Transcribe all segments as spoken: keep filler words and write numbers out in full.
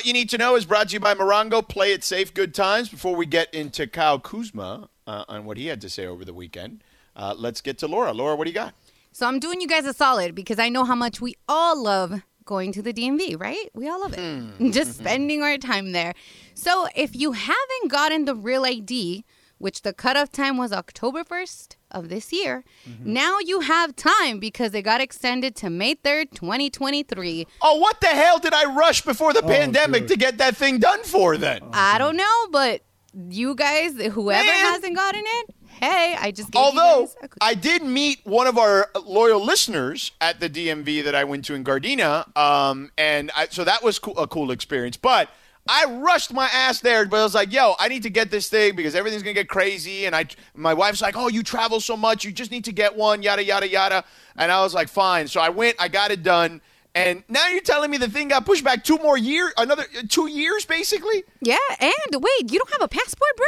What You Need to Know is brought to you by Morongo. Play it safe, good times. Before we get into Kyle Kuzma uh, on what he had to say over the weekend, uh, let's get to Laura. Laura, what do you got? So I'm doing you guys a solid because I know how much we all love going to the D M V, right? We all love it. Mm. Just spending our time there. So if you haven't gotten the Real I D, which the cutoff time was October first of this year, mm-hmm. now you have time because it got extended to May third, twenty twenty-three. Oh, what the hell did I rush before the oh, pandemic dude. to get that thing done for then? Oh, I don't know, but you guys, whoever Man. hasn't gotten it, hey, I just gave Although, you guys a cookie. I did meet one of our loyal listeners at the D M V that I went to in Gardena, um, and I, so that was co- a cool experience, but I rushed my ass there, but I was like, yo, I need to get this thing because everything's going to get crazy. And I, my wife's like, oh, you travel so much. You just need to get one, yada, yada, yada. And I was like, fine. So I went. I got it done. And now you're telling me the thing got pushed back two more years, another two years, basically? Yeah. And wait, you don't have a passport, bro?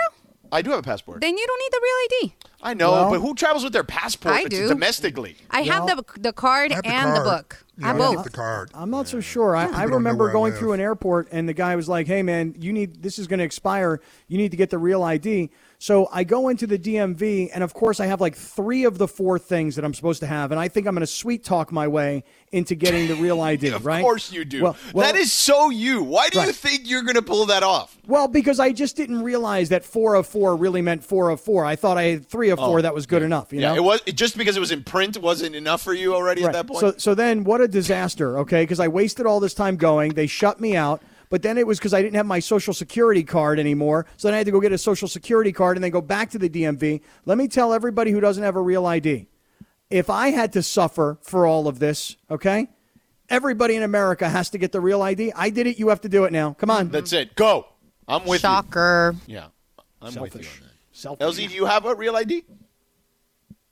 I do have a passport. Then you don't need the Real I D. I know, well, but who travels with their passport I do. domestically? I have well, the the card and card. the book. Yeah, I both. The card. I'm not so sure. Yeah. I, I remember going I through an airport, and the guy was like, hey, man, you need this is going to expire. You need to get the Real I D. So I go into the D M V, and, of course, I have like three of the four things that I'm supposed to have, and I think I'm going to sweet-talk my way into getting the Real I D, yeah, of right? Of course you do. Well, well, that is so you. Why do right. you think you're going to pull that off? Well, because I just didn't realize that four of four really meant four of four. I thought I had three of oh, four that was good yeah. enough. You yeah, know? It was, it, just because it was in print wasn't enough for you already right. at that point? So, so then what a disaster, okay, because I wasted all this time going. They shut me out. But then it was because I didn't have my Social Security card anymore. So then I had to go get a Social Security card and then go back to the D M V. Let me tell everybody who doesn't have a Real I D, if I had to suffer for all of this, okay, everybody in America has to get the Real I D. I did it. You have to do it now. Come on. That's it. Go. I'm with Shocker. you. Shocker. Yeah. I'm Selfish. with you on that. Selfish. L Z, do you have a Real I D?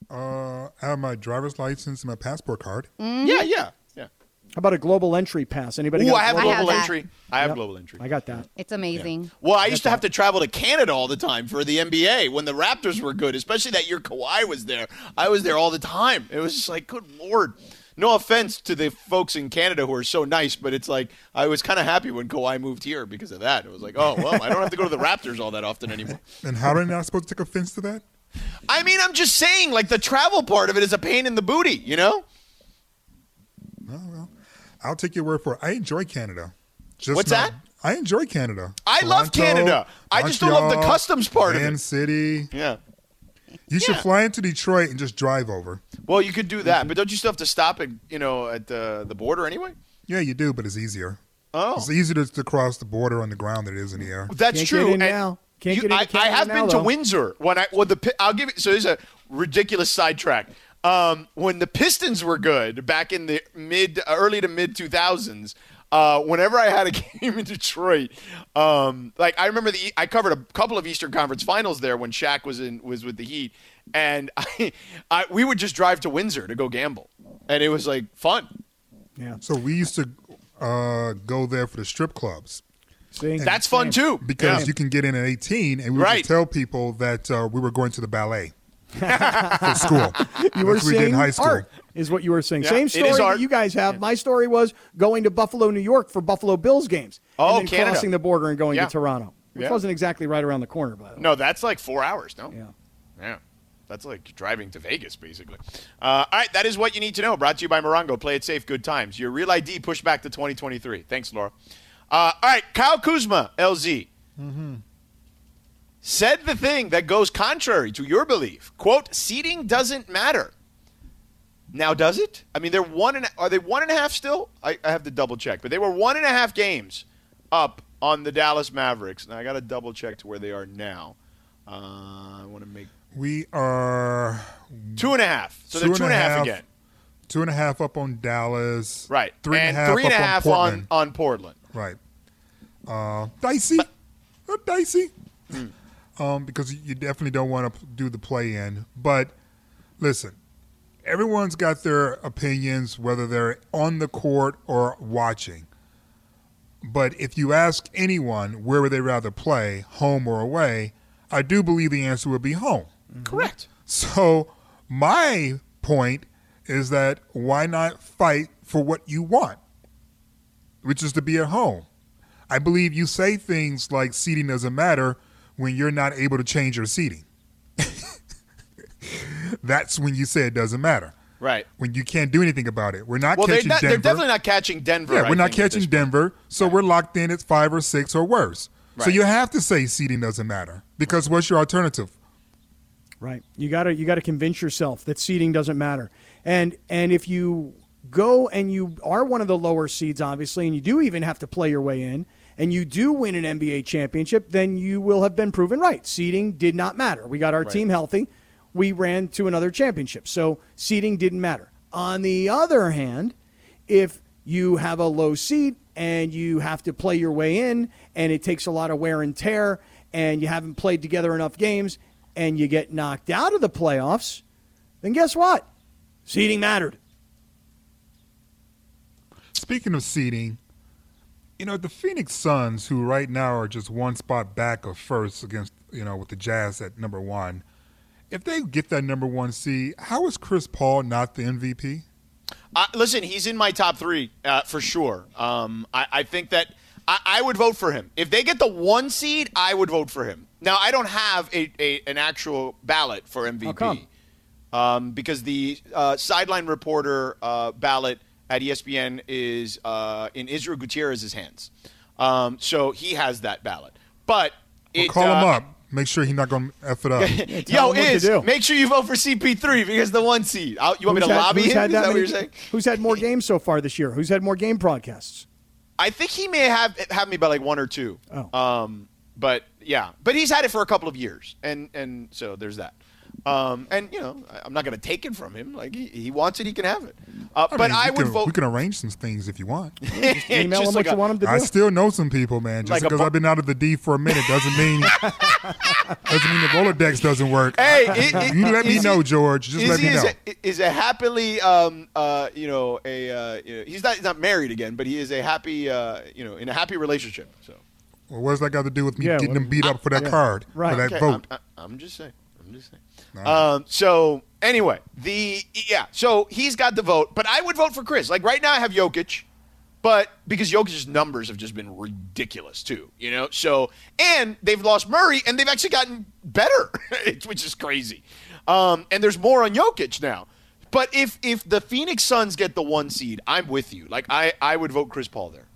Uh, I have my driver's license and my passport card. Mm-hmm. Yeah, yeah. How about a global entry pass? Anybody? Ooh, I have global, I have global entry. I have yep. global entry. I got that. It's amazing. Yeah. Well, I, I used to that. have to travel to Canada all the time for the N B A when the Raptors were good, especially that year Kawhi was there. I was there all the time. It was just like, good Lord. No offense to the folks in Canada who are so nice, but it's like I was kind of happy when Kawhi moved here because of that. It was like, oh, well, I don't have to go to the Raptors all that often anymore. And how are you not supposed to take offense to that? I mean, I'm just saying, like, the travel part of it is a pain in the booty, you know? Oh, well. I'll take your word for it. I enjoy Canada. Just What's not, that? I enjoy Canada. I Toronto, love Canada. I Montreal, just don't love the customs part of it. Man City. Yeah. You should yeah. fly into Detroit and just drive over. Well, you could do that, but don't you still have to stop at you know at the the border anyway? Yeah, you do, but it's easier. Oh, it's easier to, to cross the border on the ground than it is in the air. That's Can't true. Get in and now. Can't you, get into Canada I, I have now, been to though. Windsor when I well the I'll give it. So there's a ridiculous sidetrack. Um, when the Pistons were good back in the mid, early to mid two thousands, uh, whenever I had a game in Detroit, um, like I remember the I covered a couple of Eastern Conference Finals there when Shaq was in was with the Heat, and I, I we would just drive to Windsor to go gamble, and it was like fun. Yeah. So we used to uh, go there for the strip clubs. See? That's fun too because yeah. you can get in at eighteen, and we would right. tell people that uh, we were going to the ballet. For school. You were seeing we in high school. Art is what you were saying. Yeah, same story that you guys have. Yeah. My story was going to Buffalo, New York for Buffalo Bills games. Oh, and then Canada. Crossing the border and going yeah. to Toronto. Which yeah. wasn't exactly right around the corner, by the way. No, that's like four hours, no? Yeah. Yeah. That's like driving to Vegas, basically. Uh, all right, that is What You Need to Know. Brought to you by Morongo. Play it safe, good times. Your Real I D pushed back to twenty twenty-three. Thanks, Laura. Uh, all right, Kyle Kuzma, L Z. Mm-hmm. Said the thing that goes contrary to your belief. Quote, seeding doesn't matter. Now, does it? I mean, they're one and are they one and a half still? I, I have to double check, but they were one and a half games up on the Dallas Mavericks. Now I got to double check to where they are now. Uh, I want to make. We are two and a half. So they're two and, and a half, half again. Two and a half up on Dallas. Right. Three and, and a half, three and up a half on, Portland. on on Portland. Right. Uh, dicey. But, dicey. Mm. Um, because you definitely don't want to do the play-in. But listen, everyone's got their opinions, whether they're on the court or watching. But if you ask anyone where would they rather play, home or away, I do believe the answer would be home. Mm-hmm. Correct. So my point is that why not fight for what you want, which is to be at home? I believe you say things like seating doesn't matter when you're not able to change your seating. That's when you say it doesn't matter. Right. When you can't do anything about it. We're not well, catching they're not, Denver. They're definitely not catching Denver. Yeah, we're I not catching Denver, so right. we're locked in at five or six or worse. Right. So you have to say seating doesn't matter because what's your alternative? Right. You gotta you gotta convince yourself that seating doesn't matter. And and if you go and you are one of the lower seeds, obviously, and you do even have to play your way in, and you do win an N B A championship, then you will have been proven right. Seeding did not matter. We got our right. team healthy. We ran to another championship. So seeding didn't matter. On the other hand, if you have a low seed and you have to play your way in and it takes a lot of wear and tear and you haven't played together enough games and you get knocked out of the playoffs, then guess what? Seeding mattered. Speaking of seeding, you know, the Phoenix Suns, who right now are just one spot back of first against, you know, with the Jazz at number one, if they get that number one seed, how is Chris Paul not the M V P? Uh, listen, he's in my top three uh, for sure. Um, I, I think that I, I would vote for him. If they get the one seed, I would vote for him. Now, I don't have a, a an actual ballot for M V P um, because the uh, sideline reporter uh, ballot at E S P N is uh, in Israel Gutierrez's hands. Um, so he has that ballot. But we'll it, call uh, him up. Make sure he's not going to F it up. Yo, Iz, make sure you vote for C P three because the one seed. I'll, you want who's me to had, lobby him? Had Is that, that many, what you're saying? Who's had more games so far this year? Who's had more game broadcasts? I think he may have have me by like one or two. Oh. Um, but, yeah. But he's had it for a couple of years. And and so there's that. Um, and, you know, I'm not going to take it from him. Like, he, he wants it, he can have it. Uh, I but mean, I would can, vote. We can arrange some things if you want. Just email just him like what a, you want him to do. I still know some people, man. Just like because bu- I've been out of the D for a minute doesn't mean doesn't mean the Rolodex doesn't work. Hey, it, it, you let me he, know, George. Just let me is know. A, is a happily, um, uh, you know, a uh, you know, he's not he's not married again, but he is a happy, uh, you know, in a happy relationship. So, well, what's that got to do with me yeah, getting well, him beat up I, for that yeah, card, right. for that okay, vote? I'm, I'm just saying. I'm just saying. Nah. Um, so anyway, the yeah, so he's got the vote, but I would vote for Chris. Like right now I have Jokic, but because Jokic's numbers have just been ridiculous too, you know? So, and they've lost Murray and they've actually gotten better, which is crazy. Um, and there's more on Jokic now. But if, if the Phoenix Suns get the one seed, I'm with you. Like I, I would vote Chris Paul there.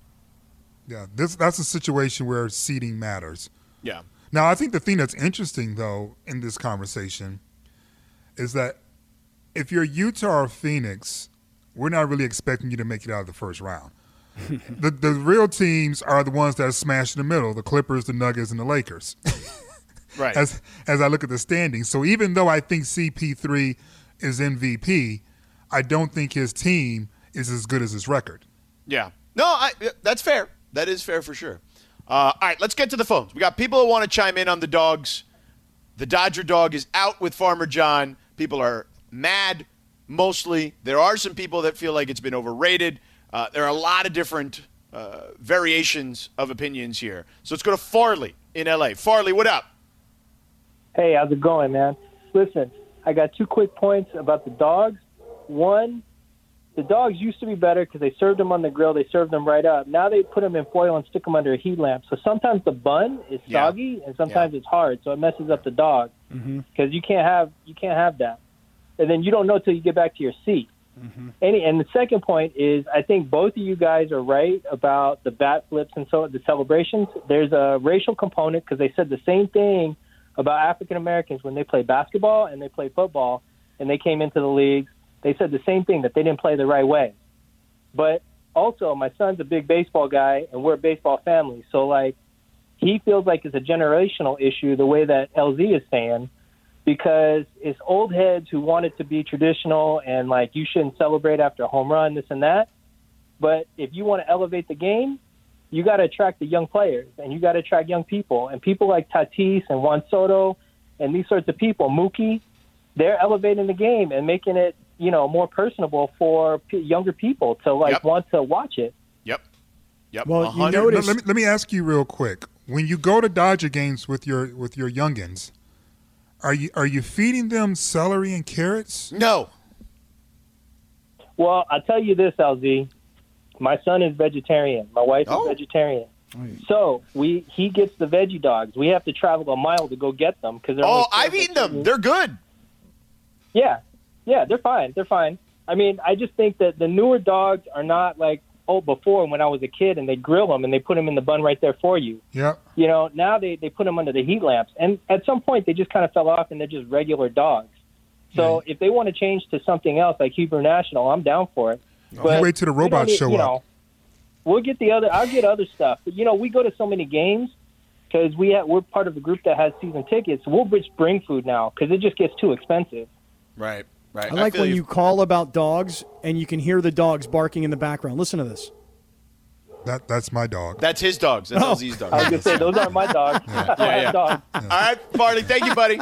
Yeah, this that's a situation where seeding matters. Yeah. Now, I think the thing that's interesting, though, in this conversation is that if you're Utah or Phoenix, we're not really expecting you to make it out of the first round. the the real teams are the ones that are smashed in the middle, the Clippers, the Nuggets, and the Lakers. Right. As, as I look at the standings. So even though I think C P three is M V P, I don't think his team is as good as his record. Yeah. No, I, that's fair. That is fair for sure. Uh, all right, let's get to the phones. We got people who want to chime in on the dogs. The Dodger dog is out with Farmer John. People are mad, mostly. There are some people that feel like it's been overrated. Uh, there are a lot of different uh, variations of opinions here. So let's go to Farley in L A. Farley, what up? Hey, how's it going, man? Listen, I got two quick points about the dogs. One, the dogs used to be better because they served them on the grill. They served them right up. Now they put them in foil and stick them under a heat lamp. So sometimes the bun is soggy yeah. and sometimes yeah. it's hard. So it messes up the dog because mm-hmm. you can't have you can't have that. And then you don't know till you get back to your seat. Mm-hmm. Any and the second point is I think both of you guys are right about the bat flips and so the celebrations. There's a racial component because they said the same thing about African Americans when they play basketball and they play football and they came into the league. They said the same thing, that they didn't play the right way. But also, my son's a big baseball guy, and we're a baseball family. So, like, he feels like it's a generational issue the way that L Z is saying because it's old heads who want it to be traditional and, like, you shouldn't celebrate after a home run, this and that. But if you want to elevate the game, you got to attract the young players, and you got to attract young people. And people like Tatis and Juan Soto and these sorts of people, Mookie, they're elevating the game and making it, you know, more personable for p- younger people to like yep. want to watch it. Yep. Yep. Well, you notice- let, me, let me ask you real quick. When you go to Dodger games with your with your youngins, are you are you feeding them celery and carrots? No. Well, I'll tell you this, L Z. My son is vegetarian. My wife oh. is vegetarian. So we he gets the veggie dogs. We have to travel a mile to go get them because they're. Oh, I've eaten them. They're good. Yeah, yeah, they're fine. They're fine. I mean, I just think that the newer dogs are not like oh before when I was a kid and they grill them and they put them in the bun right there for you. Yeah. You know, now they they put them under the heat lamps, and at some point they just kind of fell off and they're just regular dogs. So yeah. If they want to change to something else like Hebrew National, I'm down for it. But you wait till the robots need, show you know, up. We'll get the other. I'll get other stuff. But, you know, we go to so many games because we have, we're part of a group that has season tickets. We'll just bring food now because it just gets too expensive. Right, right. I like I when you. you call about dogs and you can hear the dogs barking in the background. Listen to this. That that's my dog. That's his dogs. That's oh. Ozzy's dogs. I was gonna say those aren't my dogs. Yeah, yeah, yeah. dogs. Yeah. All right, Farley. Thank you, buddy.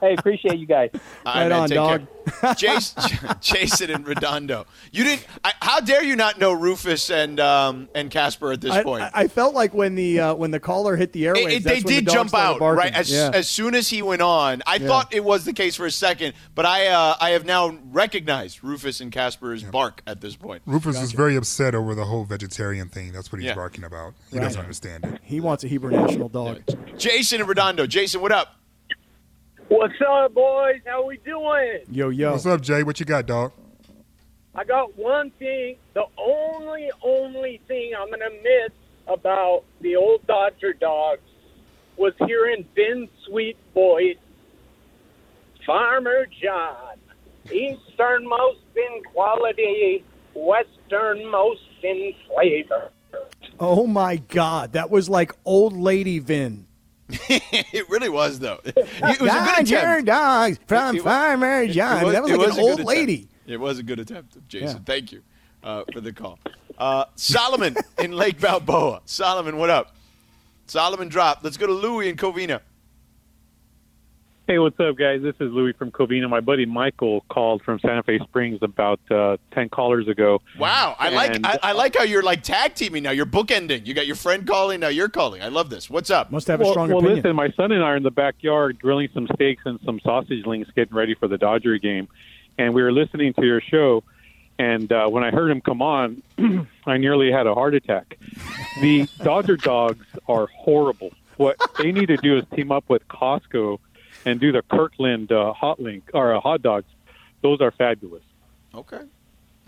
Hey, appreciate you guys. All right, right man, on, dog. Jason, Jason and Redondo. You didn't. I, how dare you not know Rufus and um, and Casper at this I, point? I, I felt like when the uh, when the caller hit the airwaves, it, it, they that's did the jump out barking. Right as yeah. as soon as he went on. I yeah. thought it was the case for a second, but I uh, I have now recognized Rufus and Casper's yeah. bark at this point. Rufus gotcha. is very upset over the whole vegetarian thing. That's what he's yeah. barking about. He right. doesn't understand it. He wants a Hebrew National dog. Jason and Redondo. Jason, what up? What's up, boys? How we doing? Yo, yo. What's up, Jay? What you got, dog? I got one thing. The only, only thing I'm going to miss about the old Dodger dogs was hearing Ben's sweet voice, Farmer John, easternmost in quality, westernmost in flavor. Oh, my God. That was like old lady Vin. It really was, though. It was Dodger dogs from it, it, Farmer John. It was, that was like was an old lady. It was a good attempt, Jason. Yeah. Thank you uh, for the call. Uh, Solomon in Lake Balboa. Solomon, what up? Solomon dropped. Let's go to Louie in Covina. Hey, what's up, guys? This is Louie from Covina. My buddy Michael called from Santa Fe Springs about uh, ten callers ago. Wow, I like I, I like how you're like tag teaming now. You're bookending. You got your friend calling, now you're calling. I love this. What's up? Must have well, a strong well, opinion. Well, listen, my son and I are in the backyard grilling some steaks and some sausage links, getting ready for the Dodger game, and we were listening to your show. And uh, when I heard him come on, I nearly had a heart attack. The Dodger dogs are horrible. What they need to do is team up with Costco and do the Kirkland uh, hot link or uh, hot dogs. Those are fabulous. Okay.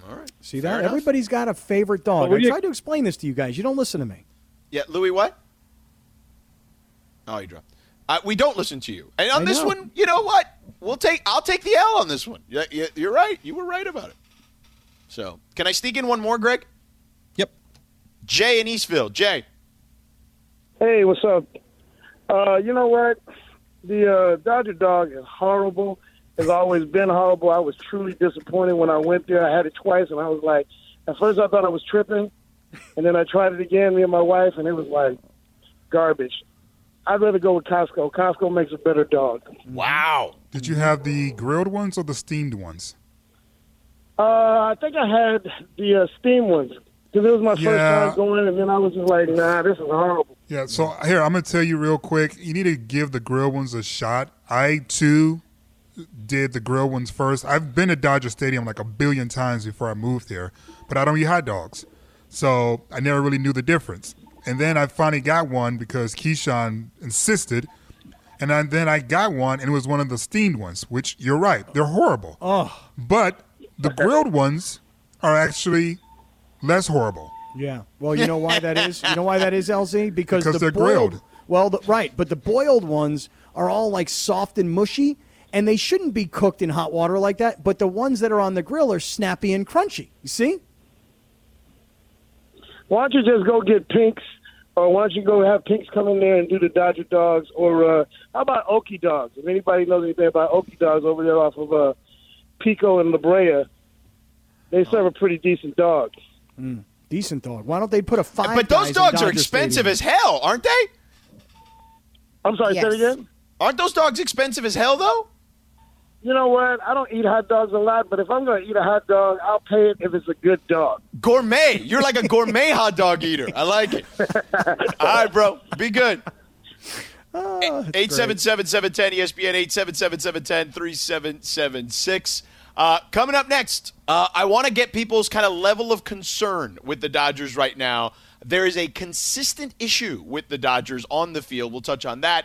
All right. See that? Everybody's got a favorite dog. I you... tried to explain this to you guys. You don't listen to me. Yeah, Louie, what? Oh, you dropped. Uh, we don't listen to you. And on I this know. one, you know what? We'll take. I'll take the L on this one. You're right. You were right about it. So, can I sneak in one more, Greg? Yep. Jay in Eastville. Jay. Hey, what's up? Uh, you know what? The uh, Dodger dog is horrible. It's always been horrible. I was truly disappointed when I went there. I had it twice, and I was like, at first I thought I was tripping, and then I tried it again, me and my wife, and it was like garbage. I'd rather go with Costco. Costco makes a better dog. Wow. Did you have the grilled ones or the steamed ones? Uh, I think I had the uh, steamed ones. Because it was my first yeah. time going, and then I was just like, nah, this is horrible. Yeah, so here, I'm going to tell you real quick. You need to give the grilled ones a shot. I, too, did the grilled ones first. I've been to Dodger Stadium like a billion times before I moved there, but I don't eat hot dogs. So I never really knew the difference. And then I finally got one because Keyshawn insisted. And I, then I got one, and it was one of the steamed ones, which you're right. They're horrible. Oh. But the grilled ones are actually – less horrible. Yeah. Well, you know why that is? You know why that is, L Z? Because, because the they're boiled, grilled. Well, the, right. But the boiled ones are all like soft and mushy, and they shouldn't be cooked in hot water like that. But the ones that are on the grill are snappy and crunchy. You see? Why don't you just go get Pink's, or why don't you go have Pink's come in there and do the Dodger dogs, or uh, how about Okie dogs? If anybody knows anything about Okie dogs over there off of uh, Pico and La Brea, they serve a pretty decent dog. Mm, decent dog. Why don't they put a five? But those dogs are expensive as hell, aren't they? I'm sorry, yes. say it again? Aren't those dogs expensive as hell, though? You know what? I don't eat hot dogs a lot, but if I'm going to eat a hot dog, I'll pay it if it's a good dog. Gourmet. You're like a gourmet hot dog eater. I like it. All right, bro. Be good. eight seven seven, seven one zero, E S P N, eight seven seven, seven one zero, three seven seven six. Uh, coming up next, uh, I want to get people's kind of level of concern with the Dodgers right now. There is a consistent issue with the Dodgers on the field. We'll touch on that.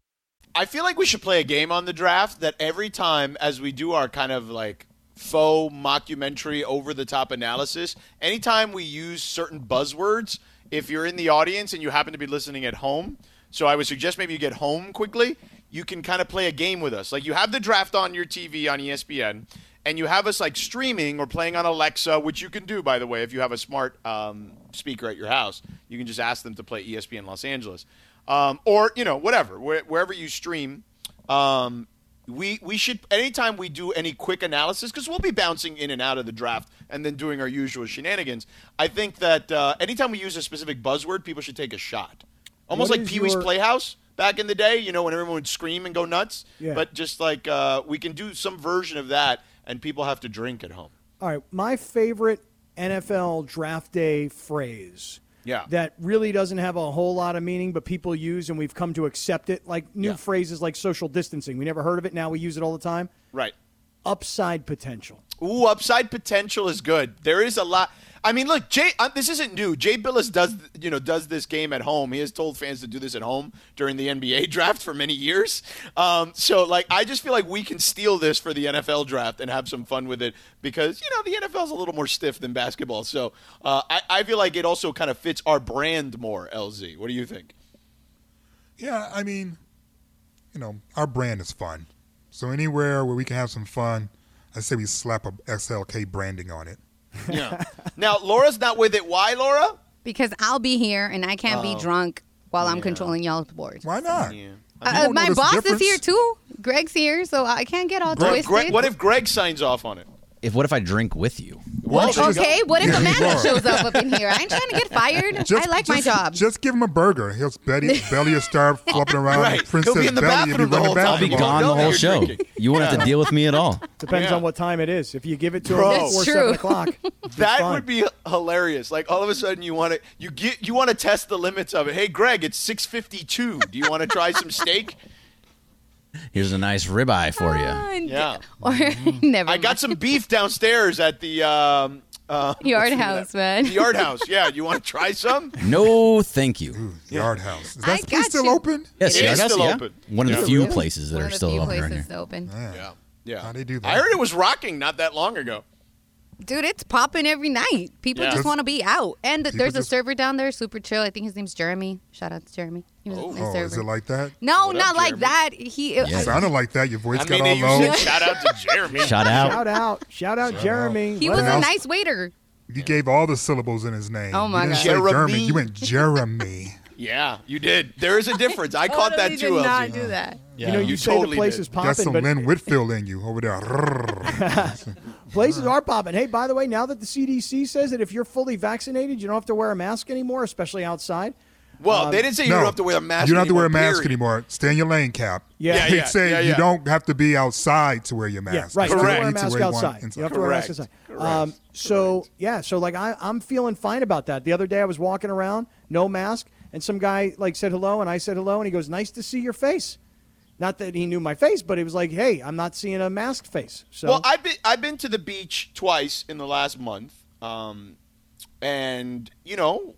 I feel like we should play a game on the draft that every time as we do our kind of like faux mockumentary over-the-top analysis, anytime we use certain buzzwords, if you're in the audience and you happen to be listening at home, so I would suggest maybe you get home quickly, you can kind of play a game with us. Like you have the draft on your T V on E S P N, and you have us like streaming or playing on Alexa, which you can do, by the way, if you have a smart um, speaker at your house. You can just ask them to play E S P N Los Angeles. Um, or, you know, whatever, where, wherever you stream, um, we we should, anytime we do any quick analysis, because we'll be bouncing in and out of the draft and then doing our usual shenanigans. I think that uh, anytime we use a specific buzzword, people should take a shot. Almost what like Pee-wee's your... Playhouse back in the day, you know, when everyone would scream and go nuts. Yeah. But just like uh, we can do some version of that and people have to drink at home. All right. My favorite N F L draft day phrase. Yeah, that really doesn't have a whole lot of meaning, but people use and we've come to accept it. Like new yeah. phrases like social distancing. We never heard of it. Now we use it all the time. Right. Upside potential. Ooh, upside potential is good. There is a lot. I mean, look, Jay, uh, this isn't new. Jay Billis does, you know, does this game at home. He has told fans to do this at home during the N B A draft for many years. Um, so, like, I just feel like we can steal this for the N F L draft and have some fun with it because, you know, the N F L is a little more stiff than basketball. So uh, I, I feel like it also kind of fits our brand more, L Z. What do you think? Yeah, I mean, you know, our brand is fun. So anywhere where we can have some fun, I say we slap a S L K branding on it. Yeah. Now, Laura's not with it. Why, Laura? Because I'll be here and I can't oh. be drunk while yeah. I'm controlling y'all's boards. Why not? Yeah. Uh, my boss is here, too. Greg's here, so I can't get all Greg, twisted. Greg, what if Greg signs off on it? If What if I drink with you? What? Well, okay, what if yeah, a man shows up up in here? I ain't trying to get fired. Just, I like just, my job. Just give him a burger. He'll belly, belly will start flopping around. Right. Princess He'll be in the belly bathroom the whole time. I'll be gone the whole show. Drinking. You won't yeah. have to deal with me at all. Depends yeah. on what time it is. If you give it to Bro. him before seven o'clock, that fun. would be hilarious. Like all of a sudden you want to you get you want to test the limits of it. Hey, Greg, it's six fifty-two. Do you want to try some steak? Here's a nice ribeye for you. Uh, yeah. Or never. I got some beef downstairs at the um, uh, Yard House, man. The Yard House. Yeah. You want to try some? No, thank you. Ooh, Yard House. Is that place still you. open? Yes, it, it is still yeah. open. One of yeah. the few places that One are of still open right here. Open. Yeah. yeah. Yeah. How do you do that? I heard it was rocking not that long ago. Dude, it's popping every night. People yeah. just want to be out. And People there's a just... server down there, super chill. I think his name's Jeremy. Shout out to Jeremy. He was oh, oh is it like that? No, what not up, like that. He yeah. it sounded like that. Your voice I got mean, all low. Shout out to Jeremy. Shout out. Shout out. Shout out, Shout Jeremy. Out. He Let was out. a nice waiter. You gave all the syllables in his name. Oh my you didn't God. Say Jeremy. You went Jeremy. Yeah, you did. There is a difference. I totally caught that too. Did not do that. Yeah. You know, you, you say totally the place did. is popping. That's some Lynn Whitfield in you over there. Places are popping. Hey, by the way, now that the C D C says that if you're fully vaccinated, you don't have to wear a mask anymore, especially outside. Well, um, they didn't say you no, don't have to wear a mask. You don't have to wear a mask period. anymore. Stay in your lane, Cap. Yeah, yeah, yeah they say yeah, yeah. you don't have to be outside to wear your mask. Yeah, right. You don't wear a mask outside. You have to wear a mask outside. Um, so yeah, so like I, I'm feeling fine about that. The other day I was walking around, no mask, and some guy like said hello, and I said hello, and he goes, "Nice to see your face." Not that he knew my face, but it was like, "Hey, I'm not seeing a masked face." So well, I've been I've been to the beach twice in the last month, um, and you know.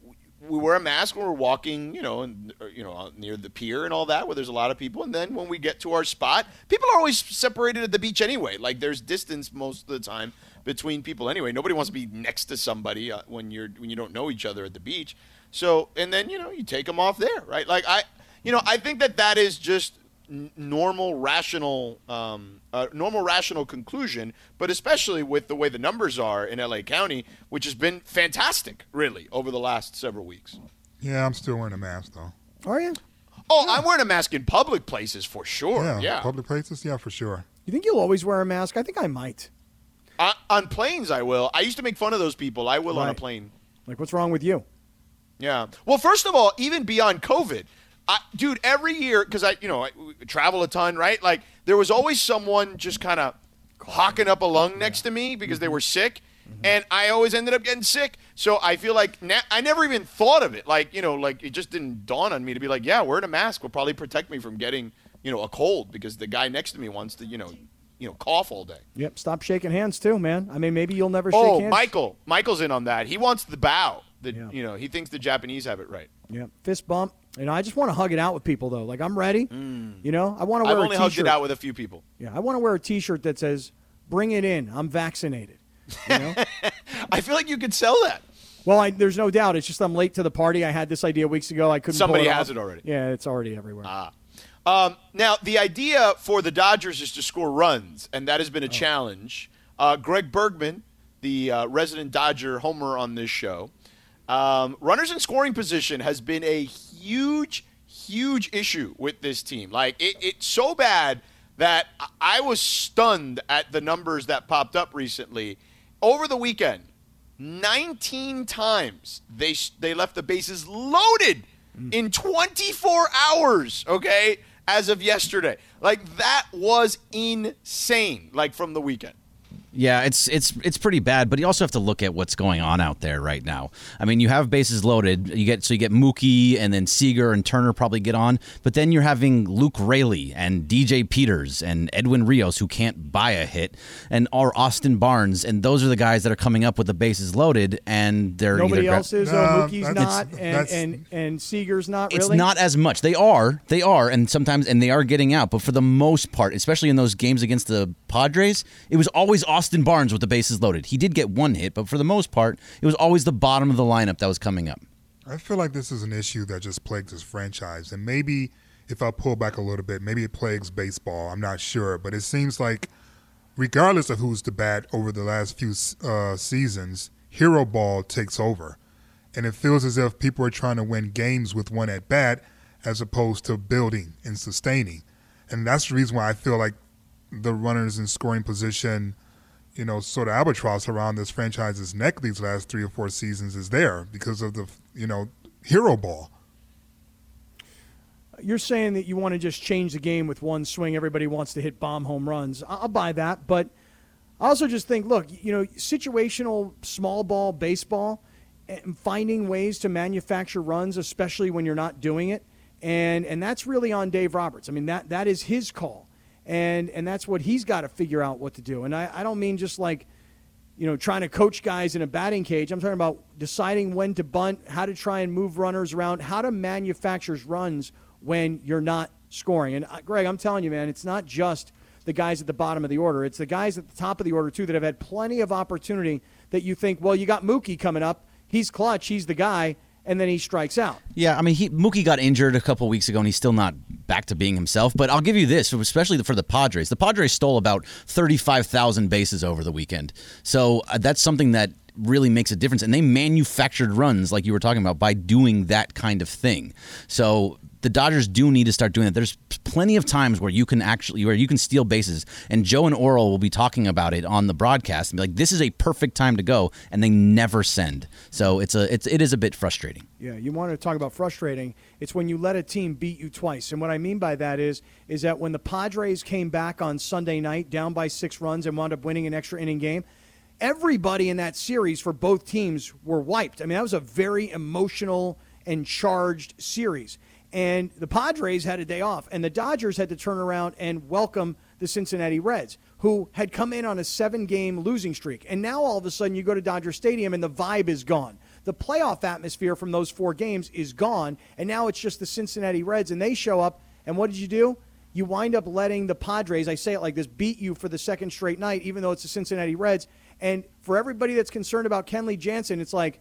We wear a mask when we're walking, you know, and, you know, near the pier and all that, where there's a lot of people. And then when we get to our spot, people are always separated at the beach anyway. Like there's distance most of the time between people anyway. Nobody wants to be next to somebody uh, when you're when you don't know each other at the beach. So, and then, you know, you take them off there, right? Like, I, you know, I think that that is just normal, rational, um, uh, normal, rational conclusion, but especially with the way the numbers are in L A County, which has been fantastic, really, over the last several weeks. Yeah, I'm still wearing a mask, though. Are you? Oh, yeah. I'm wearing a mask in public places for sure. Yeah, yeah. Public places, yeah, for sure. You think you'll always wear a mask? I think I might. I, on planes, I will. I used to make fun of those people. I will right. on a plane. Like, what's wrong with you? Yeah. Well, first of all, even beyond COVID, I, dude, every year, because I, you know, I travel a ton, right? Like, there was always someone just kind of hocking up a lung next yeah. to me because mm-hmm. they were sick. Mm-hmm. And I always ended up getting sick. So I feel like na- I never even thought of it. Like, you know, like it just didn't dawn on me to be like, yeah, wearing a mask will probably protect me from getting, you know, a cold because the guy next to me wants to, you know, you know, cough all day. Yep. Stop shaking hands too, man. I mean, maybe you'll never oh, shake hands. Oh, Michael. Michael's in on that. He wants the bow. The, yeah. You know, he thinks the Japanese have it right. Yeah. Fist bump. You know, I just want to hug it out with people, though. Like, I'm ready. Mm. You know, I want to wear I've a I've only t-shirt. Hugged it out with a few people. Yeah. I want to wear a T-shirt that says, bring it in. I'm vaccinated. You know? I feel like you could sell that. Well, I, there's no doubt. It's just I'm late to the party. I had this idea weeks ago. I couldn't Somebody pull it has off. It already. Yeah, it's already everywhere. Ah. Um, now, the idea for the Dodgers is to score runs, and that has been a oh. challenge. Uh, Greg Bergman, the uh, resident Dodger homer on this show, um, runners in scoring position has been a huge, huge issue with this team. Like, it, it's so bad that I was stunned at the numbers that popped up recently. Over the weekend, nineteen times they they left the bases loaded in twenty-four hours, okay, as of yesterday. Like, that was insane, like, from the weekend. Yeah, it's it's it's pretty bad, but you also have to look at what's going on out there right now. I mean, you have bases loaded, you get so you get Mookie and then Seager and Turner probably get on, but then you're having Luke Raley and D J Peters and Edwin Rios who can't buy a hit and or Austin Barnes, and those are the guys that are coming up with the bases loaded, and they're nobody gra- else is. No, oh, Mookie's not, and, and and Seager's not. Really, it's not as much. They are, they are, and sometimes and they are getting out, but for the most part, especially in those games against the Padres, it was always Austin. Austin Barnes with the bases loaded. He did get one hit, but for the most part, it was always the bottom of the lineup that was coming up. I feel like this is an issue that just plagues this franchise, and maybe if I pull back a little bit, maybe it plagues baseball. I'm not sure, but it seems like regardless of who's the bat over the last few uh, seasons, hero ball takes over, and it feels as if people are trying to win games with one at bat as opposed to building and sustaining, and that's the reason why I feel like the runners in scoring position – you know, sort of albatross around this franchise's neck these last three or four seasons is there because of the, you know, hero ball. You're saying that you want to just change the game with one swing. Everybody wants to hit bomb home runs. I'll buy that. But I also just think, look, you know, situational small ball baseball, and finding ways to manufacture runs, especially when you're not doing it. And and that's really on Dave Roberts. I mean, that that is his call. And and that's what he's got to figure out what to do. And I, I don't mean just like, you know, trying to coach guys in a batting cage. I'm talking about deciding when to bunt, how to try and move runners around, how to manufacture runs when you're not scoring. And, Greg, I'm telling you, man, it's not just the guys at the bottom of the order. It's the guys at the top of the order, too, that have had plenty of opportunity that you think, well, you got Mookie coming up. He's clutch. He's the guy. And then he strikes out. Yeah, I mean, he, Mookie got injured a couple weeks ago, and he's still not back to being himself. But I'll give you this, especially for the Padres. The Padres stole about thirty-five thousand bases over the weekend. So uh, that's something that really makes a difference. And they manufactured runs, like you were talking about, by doing that kind of thing. So the Dodgers do need to start doing that. There's plenty of times where you can actually where you can steal bases, and Joe and Oral will be talking about it on the broadcast and be like, "This is a perfect time to go," and they never send. So it's a it's it is a bit frustrating. Yeah, you want to talk about frustrating? It's when you let a team beat you twice. And what I mean by that is is that when the Padres came back on Sunday night, down by six runs, and wound up winning an extra inning game, everybody in that series for both teams were wiped. I mean, that was a very emotional and charged series. And the Padres had a day off, and the Dodgers had to turn around and welcome the Cincinnati Reds, who had come in on a seven-game losing streak. And now all of a sudden you go to Dodger Stadium and the vibe is gone. The playoff atmosphere from those four games is gone, and now it's just the Cincinnati Reds, and they show up, and what did you do? You wind up letting the Padres, I say it like this, beat you for the second straight night, even though it's the Cincinnati Reds. And for everybody that's concerned about Kenley Jansen, it's like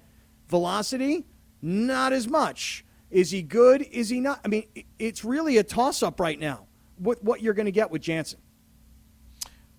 velocity, Not as much. Is he good? Is he not? I mean, it's really a toss-up right now, what, what you're going to get with Jansen.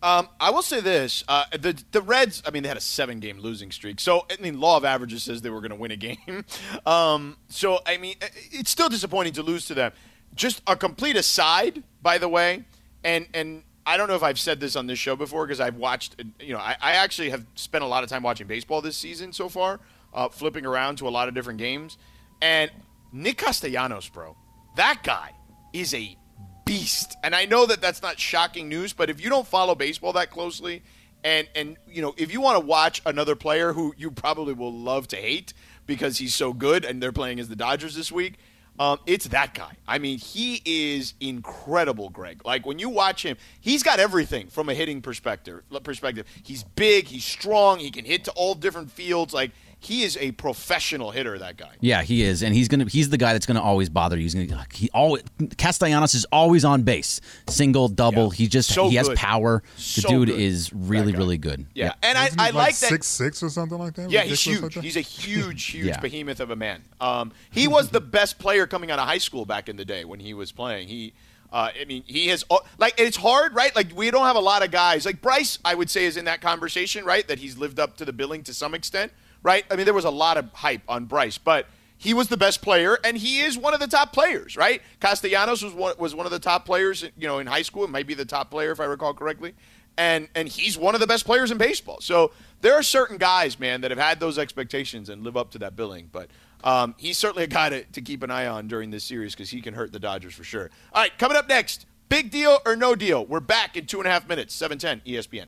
Um, I will say this. Uh, the the Reds, I mean, they had a seven-game losing streak. So, I mean, law of averages says they were going to win a game. um, so, I mean, it's still disappointing to lose to them. Just a complete aside, by the way, and and I don't know if I've said this on this show before because I've watched, you know, I, I actually have spent a lot of time watching baseball this season so far, uh, flipping around to a lot of different games. And Nick Castellanos, bro, that guy is a beast. And I know that that's not shocking news, but if you don't follow baseball that closely and, and you know, if you want to watch another player who you probably will love to hate because he's so good and they're playing as the Dodgers this week, Um, it's that guy. I mean, he is incredible, Greg. Like, when you watch him, he's got everything from a hitting perspective. Perspective. He's big. He's strong. He can hit to all different fields. Like, he is a professional hitter, that guy. Yeah, he is. And he's gonna he's the guy that's going to always bother you. He's going to he always Castellanos is always on base. Single, double. Yeah. He just so he has good. power. The so dude good. is really, really good. Yeah. yeah. And Isn't I, I like, like that six six or something like that? Yeah, Ridiculous he's huge. Like he's a huge, huge yeah. behemoth of a man. Um, he was the best player coming out of high school back in the day when he was playing. He Uh, I mean, he has – like, it's hard, right? Like, we don't have a lot of guys. Like, Bryce, I would say, is in that conversation, right, that he's lived up to the billing to some extent, right? I mean, there was a lot of hype on Bryce, but he was the best player, and he is one of the top players, right? Castellanos was one, was one of the top players, you know, in high school. It might be the top player, if I recall correctly. And and he's one of the best players in baseball. So there are certain guys, man, that have had those expectations and live up to that billing, but – Um, he's certainly a guy to, to keep an eye on during this series because he can hurt the Dodgers for sure. All right, coming up next, big deal or no deal. We're back in two and a half minutes, seven ten E S P N.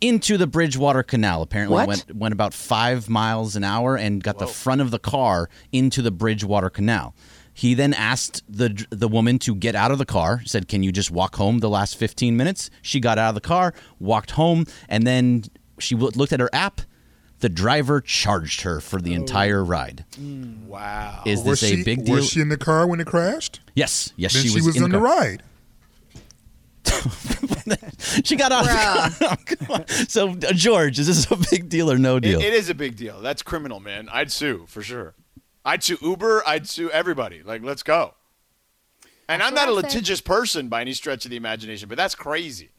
into the Bridgewater Canal. Apparently what? went went about five miles an hour and got Whoa. the front of the car into the Bridgewater Canal. He then asked the the woman to get out of the car, said, "Can you just walk home the last fifteen minutes?" She got out of the car, walked home, and then she looked at her app. The driver charged her for the oh. entire ride. Mm. Wow. Is this was a she, big deal? Was she in the car when it crashed? Yes. Yes, then she, she was, was in on the, the ride. She got out of the car. So, uh, George, is this a big deal or no deal? It, it is a big deal. That's criminal, man. I'd sue for sure. I'd sue Uber. I'd sue everybody. Like, let's go. And that's I'm not a litigious person by any stretch of the imagination, but that's crazy.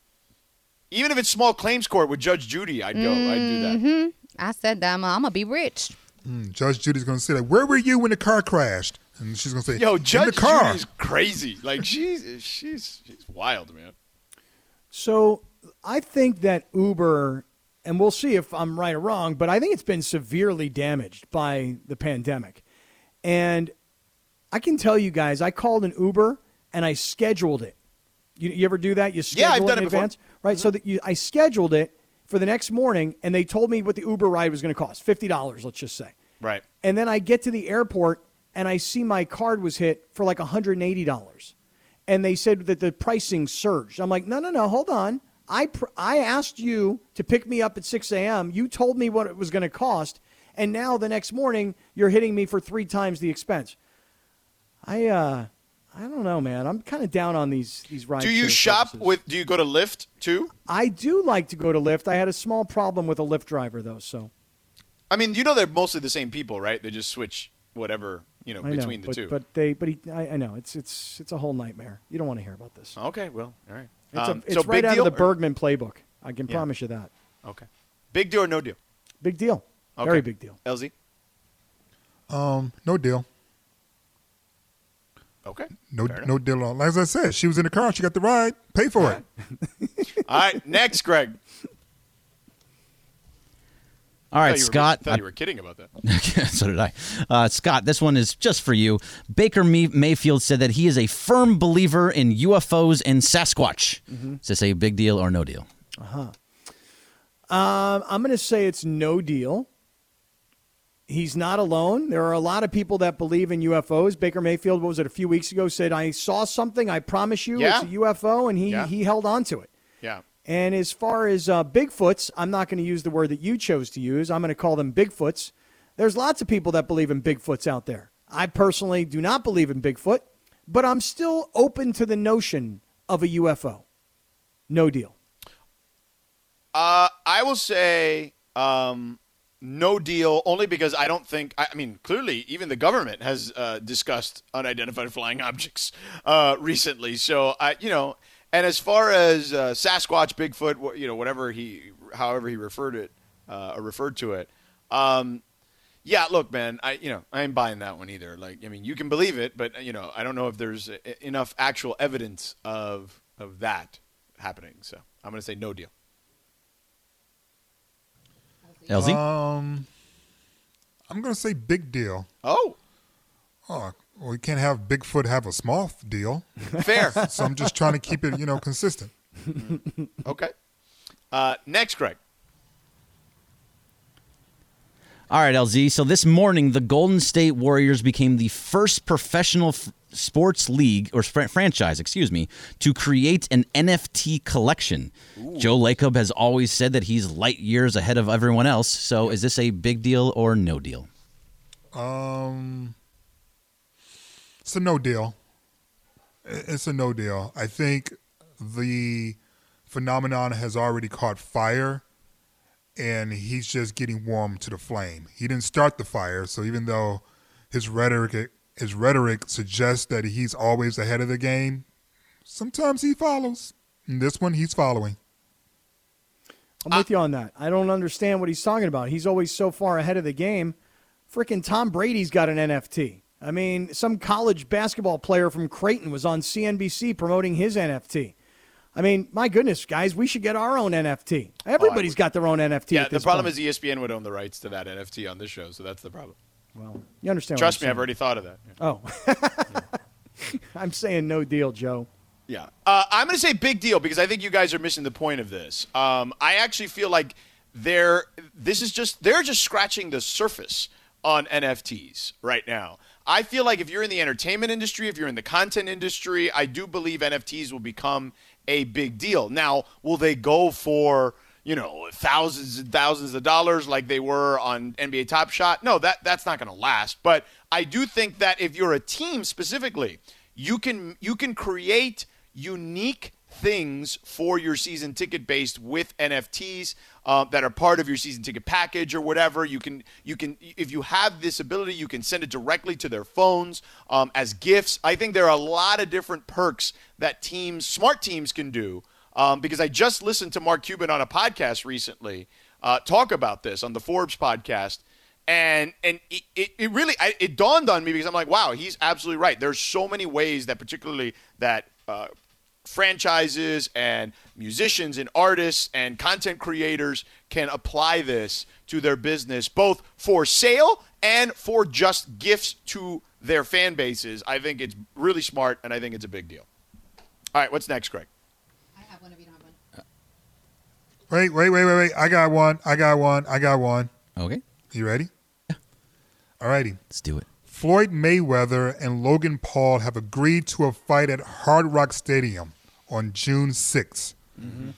Even if it's small claims court with Judge Judy, I'd go. Mm-hmm. I'd do that. I said that I'm, I'm going to be rich. Mm, Judge Judy's going to say that. Where were you when the car crashed? And she's going to say, yo, Judge Judy's crazy. Like, she's, she's, she's wild, man. So I think that Uber, and we'll see if I'm right or wrong, but I think it's been severely damaged by the pandemic. And I can tell you guys, I called an Uber and I scheduled it. You, you ever do that? You schedule yeah, I've done it in it advance? Before. Right, mm-hmm. so that you, I scheduled it for the next morning, and they told me what the Uber ride was going to cost, fifty dollars, let's just say. Right. And then I get to the airport, and I see my card was hit for like one hundred eighty dollars. And they said that the pricing surged. I'm like, no, no, no, hold on. I pr- I asked you to pick me up at six a.m. You told me what it was going to cost, and now the next morning you're hitting me for three times the expense. I uh, I don't know, man. I'm kind of down on these these rides. Do you shop services. with? Do you go to Lyft too? I do like to go to Lyft. I had a small problem with a Lyft driver though. So, I mean, you know, they're mostly the same people, right? They just switch whatever you know I between know, the but, two. But they, but he, I, I know it's it's it's a whole nightmare. You don't want to hear about this. Okay, well, all right. It's, um, a, it's so right out of the Bergman playbook. I can yeah. promise you that. Okay, big deal or no deal? Big deal. Okay. Very big deal. L Z. Um, no deal. Okay. No no deal. On. As I said, she was in the car. She got the ride. Pay for All it. Right. All right. Next, Greg. All right, I Scott. Were, I thought you were kidding about that. So did I. Uh, Scott, this one is just for you. Baker Mayfield said that he is a firm believer in U F Os and Sasquatch. Mm-hmm. Is this a big deal or no deal? Uh-huh. Um, I'm going to say it's no deal. He's not alone. There are a lot of people that believe in U F Os. Baker Mayfield, what was it, a few weeks ago, said, I saw something, I promise you, yeah. it's a U F O, and he, yeah. he held on to it. Yeah. And as far as uh, Bigfoots, I'm not going to use the word that you chose to use. I'm going to call them Bigfoots. There's lots of people that believe in Bigfoots out there. I personally do not believe in Bigfoot, but I'm still open to the notion of a U F O. No deal. Uh, I will say... Um... No deal, only because I don't think, I mean, clearly even the government has uh, discussed unidentified flying objects uh, recently. So, I, you know, and as far as uh, Sasquatch, Bigfoot, you know, whatever he, however he referred it, uh, or referred to it. Um, yeah, look, man, I, you know, I ain't buying that one either. Like, I mean, you can believe it, but, you know, I don't know if there's a- enough actual evidence of of that happening. So I'm going to say no deal. L Z? Um, I'm going to say big deal. Oh. Oh, well, you can't have Bigfoot have a small deal. Fair. So I'm just trying to keep it, you know, consistent. Okay. Uh, next, Greg. All right, L Z. So this morning, the Golden State Warriors became the first professional f- sports league or fr- franchise, excuse me, to create an N F T collection. Ooh. Joe Lacob has always said that he's light years ahead of everyone else. So is this a big deal or no deal? Um, it's a no deal. It's a no deal. I think the phenomenon has already caught fire. And he's just getting warm to the flame. He didn't start the fire, so even though his rhetoric his rhetoric suggests that he's always ahead of the game, sometimes he follows. And this one, he's following. I'm with I- you on that. I don't understand what he's talking about. He's always so far ahead of the game. Freaking Tom Brady's got an N F T. I mean, some college basketball player from Creighton was on C N B C promoting his N F T. I mean, my goodness, guys, we should get our own N F T. Everybody's oh, got their own N F T. Yeah, at this the problem point. Is E S P N would own the rights to that N F T on this show, so that's the problem. Well, you understand. Trust what I'm me, saying. I've already thought of that. Yeah. Oh, yeah. I'm saying no deal, Joe. Yeah, uh, I'm going to say big deal because I think you guys are missing the point of this. Um, I actually feel like they're this is just they're just scratching the surface on N F Ts right now. I feel like if you're in the entertainment industry, if you're in the content industry, I do believe N F Ts will become a big deal. Now, will they go for, you know, thousands and thousands of dollars like they were on N B A Top Shot. No, that that's not going to last. But I do think that if you're a team specifically, you can you can create unique things for your season ticket based with N F Ts uh, that are part of your season ticket package or whatever. You can you can if you have this ability, you can send it directly to their phones um, as gifts. I think there are a lot of different perks that teams, smart teams, can do. Um, because I just listened to Mark Cuban on a podcast recently uh, talk about this on the Forbes podcast. And and it, it, it really I, it dawned on me because I'm like, wow, he's absolutely right. There's so many ways that particularly that uh, franchises and musicians and artists and content creators can apply this to their business, both for sale and for just gifts to their fan bases. I think it's really smart, and I think it's a big deal. All right, what's next, Greg? Wait, wait, wait, wait, wait. I got one. I got one. I got one. Okay. You ready? Yeah. All righty. Let's do it. Floyd Mayweather and Logan Paul have agreed to a fight at Hard Rock Stadium on June sixth. Mm-hmm.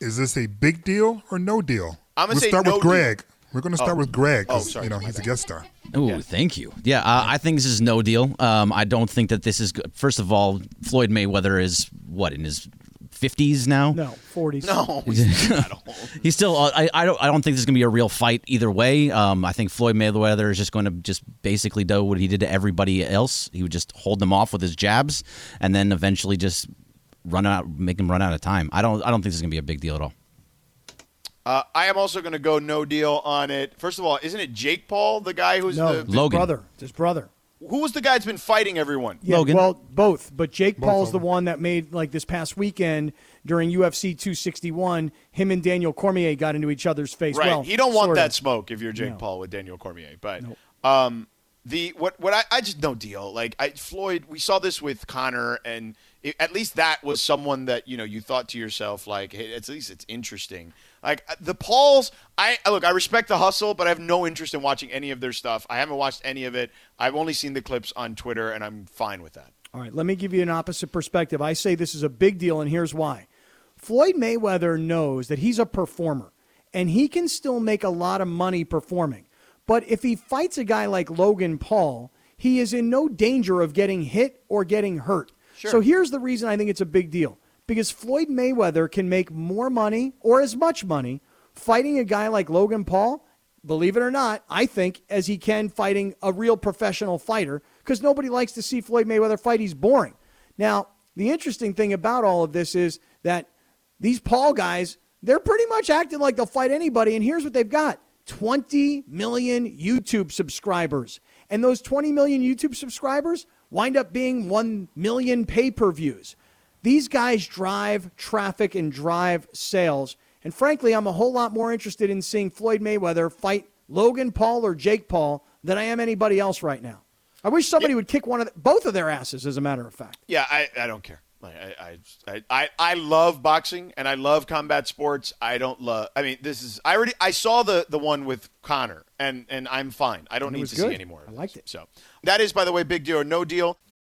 Is this a big deal or no deal? I'm going to we'll start no with Greg. Deal. We're going to start oh. with Greg because, oh, sorry, you know, he's a guest star. Oh, yeah. Thank you. Yeah, uh, I think this is no deal. Um, I don't think that this is good. First of all, Floyd Mayweather is, what, in his fifties now? No, forties. No, he's not old. He's still. I, I don't. I don't think there's gonna be a real fight either way. Um, I think Floyd Mayweather is just going to just basically do what he did to everybody else. He would just hold them off with his jabs, and then eventually just run out, make him run out of time. I don't. I don't think this is gonna be a big deal at all. Uh, I am also gonna go no deal on it. First of all, isn't it Jake Paul, the guy who's no, the Logan. His brother? His brother. Who was the guy that's been fighting everyone? Yeah, Logan. Well, both. But Jake both Paul's over. The one that made, like, this past weekend during U F C two sixty-one, him and Daniel Cormier got into each other's face. Right. Well, you don't want that of. smoke if you're Jake no. Paul with Daniel Cormier. But nope. um, the what what I, I just no deal. Like, I, Floyd, we saw this with Connor, and it, at least that was someone that, you know, you thought to yourself, like, hey, at least it's interesting. Like, the Pauls, I look, I respect the hustle, but I have no interest in watching any of their stuff. I haven't watched any of it. I've only seen the clips on Twitter, and I'm fine with that. All right, let me give you an opposite perspective. I say this is a big deal, and here's why. Floyd Mayweather knows that he's a performer, and he can still make a lot of money performing. But if he fights a guy like Logan Paul, he is in no danger of getting hit or getting hurt. Sure. So here's the reason I think it's a big deal. Because Floyd Mayweather can make more money or as much money fighting a guy like Logan Paul, believe it or not, I think, as he can fighting a real professional fighter, because nobody likes to see Floyd Mayweather fight. He's boring. Now, the interesting thing about all of this is that these Paul guys, they're pretty much acting like they'll fight anybody, and here's what they've got. twenty million YouTube subscribers. And those twenty million YouTube subscribers wind up being one million pay-per-views. These guys drive traffic and drive sales. And frankly, I'm a whole lot more interested in seeing Floyd Mayweather fight Logan Paul or Jake Paul than I am anybody else right now. I wish somebody yeah. would kick one of the, both of their asses, as a matter of fact. Yeah, I, I don't care. I, I I I love boxing and I love combat sports. I don't love. I mean, this is. I already. I saw the, the one with Connor, and and I'm fine. I don't need to good. see anymore. I liked it. So that is, by the way, big deal or no deal.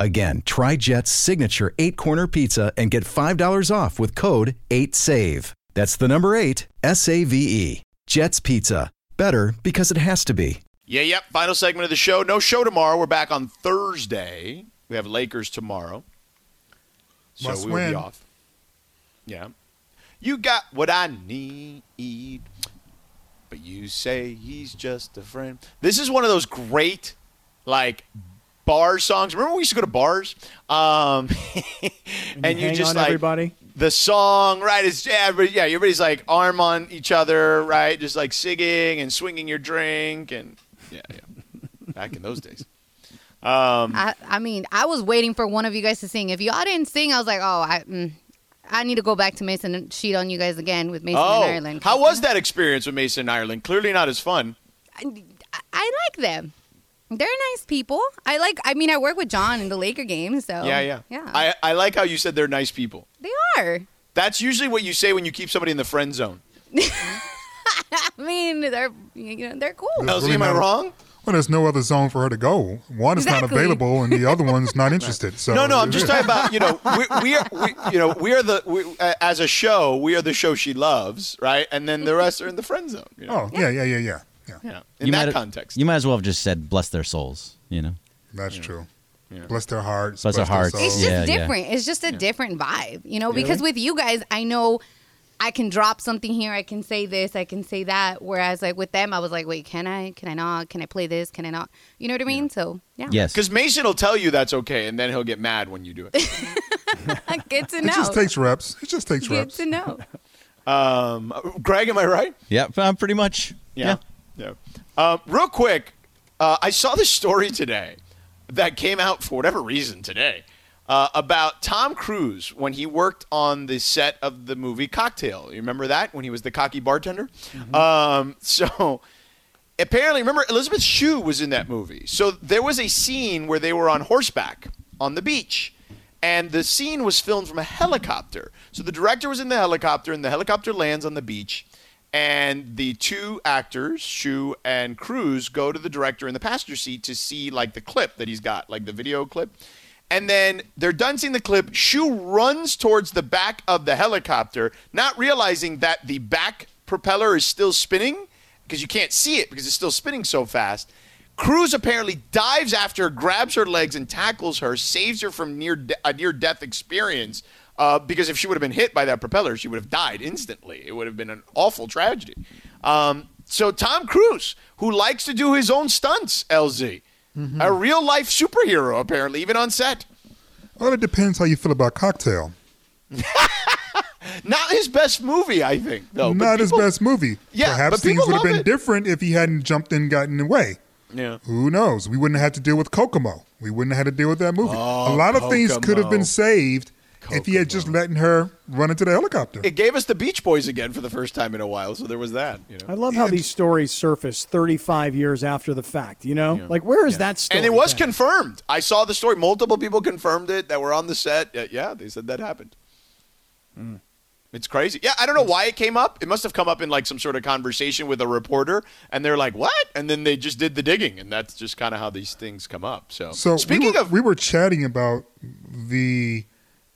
Again, try Jet's signature eight-corner pizza and get five dollars off with code eight save. That's the number eight, S A V E. Jet's Pizza. Better because it has to be. Yeah, yep. Final segment of the show. No show tomorrow. We're back on Thursday. We have Lakers tomorrow. So Must we'll win. be off. Yeah. You got what I need, but you say he's just a friend. This is one of those great, like, bar songs. Remember when we used to go to bars? Um, and, and you, you just like everybody. The song, right? It's yeah, everybody, yeah, everybody's like arm on each other, right? Just like singing and swinging your drink, and yeah, yeah. Back in those days. Um, I, I mean, I was waiting for one of you guys to sing. If y'all didn't sing, I was like, oh, I. Mm. I need to go back to Mason and cheat on you guys again with Mason oh, and Ireland. How was that experience with Mason and Ireland? Clearly not as fun. I, I like them. They're nice people. I like, I mean, I work with John in the Laker game, so. Yeah, yeah. yeah. I, I like how you said they're nice people. They are. That's usually what you say when you keep somebody in the friend zone. I mean, they're you know, they're cool. Really am I wrong? Well, there's no other zone for her to go. One is exactly. not available, and the other one's not interested. So no, no, I'm just talking about you know we, we are we, you know we are the we, uh, as a show we are the show she loves, right? And then the rest are in the friend zone. You know? Oh yeah, yeah, yeah, yeah, yeah. yeah. In you that might, context, you might as well have just said bless their souls. You know, that's yeah. true. Yeah. Bless their hearts. Bless, bless their hearts. It's just yeah, different. Yeah. It's just a yeah. different vibe, you know. Because really? With you guys, I know. I can drop something here. I can say this. I can say that. Whereas, like with them, I was like, "Wait, can I? Can I not? Can I play this? Can I not?" You know what I mean? Yeah. So, yeah. Yes. Because Mason will tell you that's okay, and then he'll get mad when you do it. Good to know. It just takes reps. It just takes Good reps. Good to know. um, Greg, am I right? Yeah, pretty much. Yeah. Yeah. yeah. Uh, real quick, uh, I saw this story today that came out for whatever reason today. Uh, about Tom Cruise when he worked on the set of the movie Cocktail. You remember that? When he was the cocky bartender? Mm-hmm. Um, so apparently, remember, Elizabeth Shue was in that movie. So there was a scene where they were on horseback on the beach. And the scene was filmed from a helicopter. So the director was in the helicopter, and the helicopter lands on the beach. And the two actors, Shue and Cruise, go to the director in the passenger seat to see, like, the clip that he's got, like the video clip. And then they're done seeing the clip. Shue runs towards the back of the helicopter, not realizing that the back propeller is still spinning because you can't see it because it's still spinning so fast. Cruise apparently dives after her, grabs her legs, and tackles her, saves her from near de- a near-death experience uh, because if she would have been hit by that propeller, she would have died instantly. It would have been an awful tragedy. Um, so Tom Cruise, who likes to do his own stunts, L Z, Mm-hmm. a real-life superhero, apparently, even on set. Well, it depends how you feel about Cocktail. Not his best movie, I think, though. Not people, his best movie. Yeah, Perhaps things would have been it. different if he hadn't jumped in and gotten away. Yeah. Who knows? We wouldn't have had to deal with Kokomo. We wouldn't have had to deal with that movie. Oh, a lot of Kokomo. things could have been saved Kokomo. if he had just let her run into the helicopter. It gave us the Beach Boys again for the first time in a while, so there was that. You know? I love how these stories surface thirty-five years after the fact, you know? Yeah. Like, where is yeah. that story? And it was at? confirmed. I saw the story. Multiple people confirmed it that were on the set. Yeah, they said that happened. Mm. It's crazy. Yeah, I don't know why it came up. It must have come up in, like, some sort of conversation with a reporter, and they're like, what? And then they just did the digging, and that's just kind of how these things come up. So, so speaking we were, of... We were chatting about the...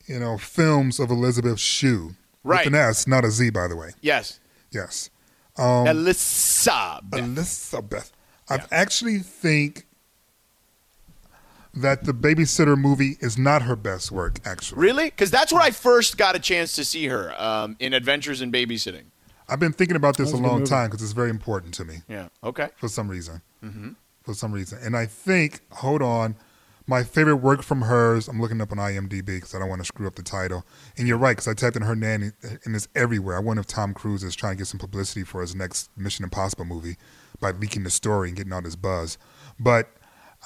you know, films of Elizabeth Shue. Right. With an S, not a Z, by the way. Yes. Yes. Um, Elizabeth. Elizabeth. I yeah. actually think that the Babysitter movie is not her best work, actually. Really? Because that's where I first got a chance to see her, um, in Adventures in Babysitting. I've been thinking about this a long time because it's very important to me. Yeah. Okay. For some reason. Mm-hmm. For some reason. And I think, hold on. My favorite work from hers, I'm looking up on I M D B because I don't want to screw up the title. And you're right, because I typed in her nanny, and it's everywhere. I wonder if Tom Cruise is trying to get some publicity for his next Mission Impossible movie by leaking the story and getting all this buzz. But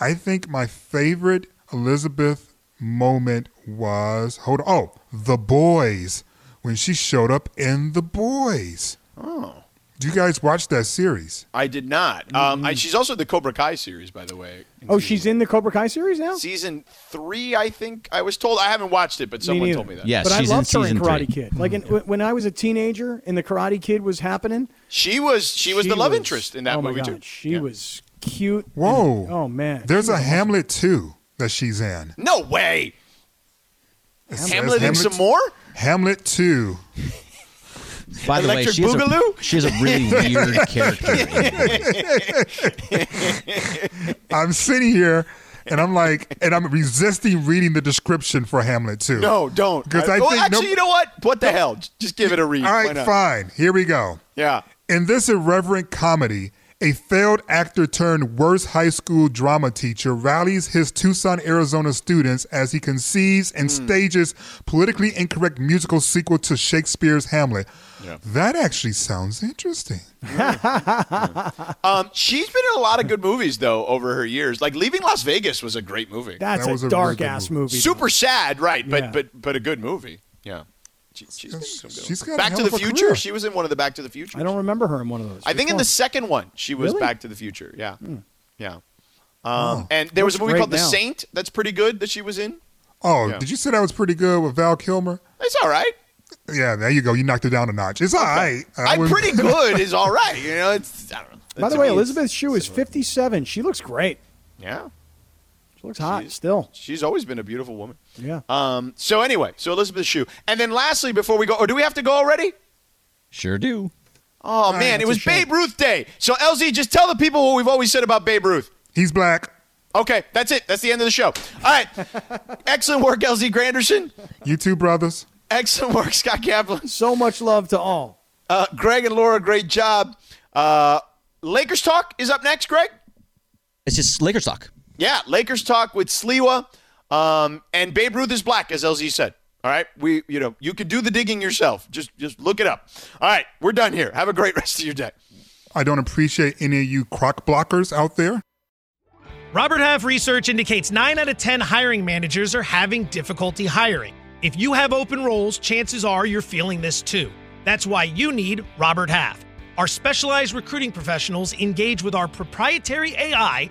I think my favorite Elizabeth moment was, hold on, oh, The Boys, when she showed up in The Boys. Oh. Do you guys watch that series? I did not. Um, mm-hmm. I, she's also the Cobra Kai series, by the way. Oh, she's in the Cobra Kai series now? Season three, I think. I was told. I haven't watched it, but someone told me that. Yes, but she's I loved her in Karate three. Kid. Like in, yeah. when I was a teenager and the Karate Kid was happening. She was She was she the love was, interest in that oh movie, God. too. She yeah. was cute. Whoa. And, oh, man. There's a Hamlet two that she's in. No way. Hamlet, Hamlet and some more? Hamlet two. By the Electric way, Boogaloo? She has a, she has a really weird character. I'm sitting here, and I'm like, and I'm resisting reading the description for Hamlet too. No, don't. I, I well, think, actually, no, you know what? What the hell? Just give it a read. All right, fine. Here we go. Yeah. In this irreverent comedy, a failed actor turned worst high school drama teacher rallies his Tucson, Arizona students as he conceives and mm. stages politically incorrect musical sequel to Shakespeare's Hamlet. Yeah. That actually sounds interesting. Yeah. Yeah. Um, she's been in a lot of good movies, though, over her years. Like, Leaving Las Vegas was a great movie. That's that was a dark-ass really movie. movie. Super sad, right, but, yeah. but, but a good movie. Yeah. She, she's got, she's got Back to the Future. Career. She was in one of the Back to the Futures. I don't remember her in one of those. I Which think one? in the second one she was really? Back to the Future. Yeah, hmm. yeah. Um, oh, and there was a movie called now. The Saint that's pretty good that she was in. Oh, yeah. Did you say that was pretty good with Val Kilmer? It's all right. Yeah, there you go. You knocked it down a notch. It's all okay. right. I I'm would... pretty good is all right. You know, it's. I don't know. By the way, Elizabeth Shue is fifty-seven. She looks great. Yeah. She looks hot she's, still. She's always been a beautiful woman. Yeah. Um. So anyway, so Elizabeth Shue. And then lastly, before we go, or do we have to go already? Sure do. Oh, All man, right, it was Babe Ruth Day. So, L Z, just tell the people what we've always said about Babe Ruth. He's black. Okay, that's it. That's the end of the show. All right. Excellent work, L Z Granderson. You too, brothers. Excellent work, Scott Kaplan. So much love to all. Uh, Greg and Laura, great job. Uh, Lakers Talk is up next, Greg. It's just Lakers Talk. Yeah, Lakers Talk with Sliwa. Um, and Babe Ruth is black, as L Z said. All right? We, you know, you could do the digging yourself. Just just look it up. All right, we're done here. Have a great rest of your day. I don't appreciate any of you crock blockers out there. Robert Half research indicates nine out of ten hiring managers are having difficulty hiring. If you have open roles, chances are you're feeling this too. That's why you need Robert Half. Our specialized recruiting professionals engage with our proprietary A I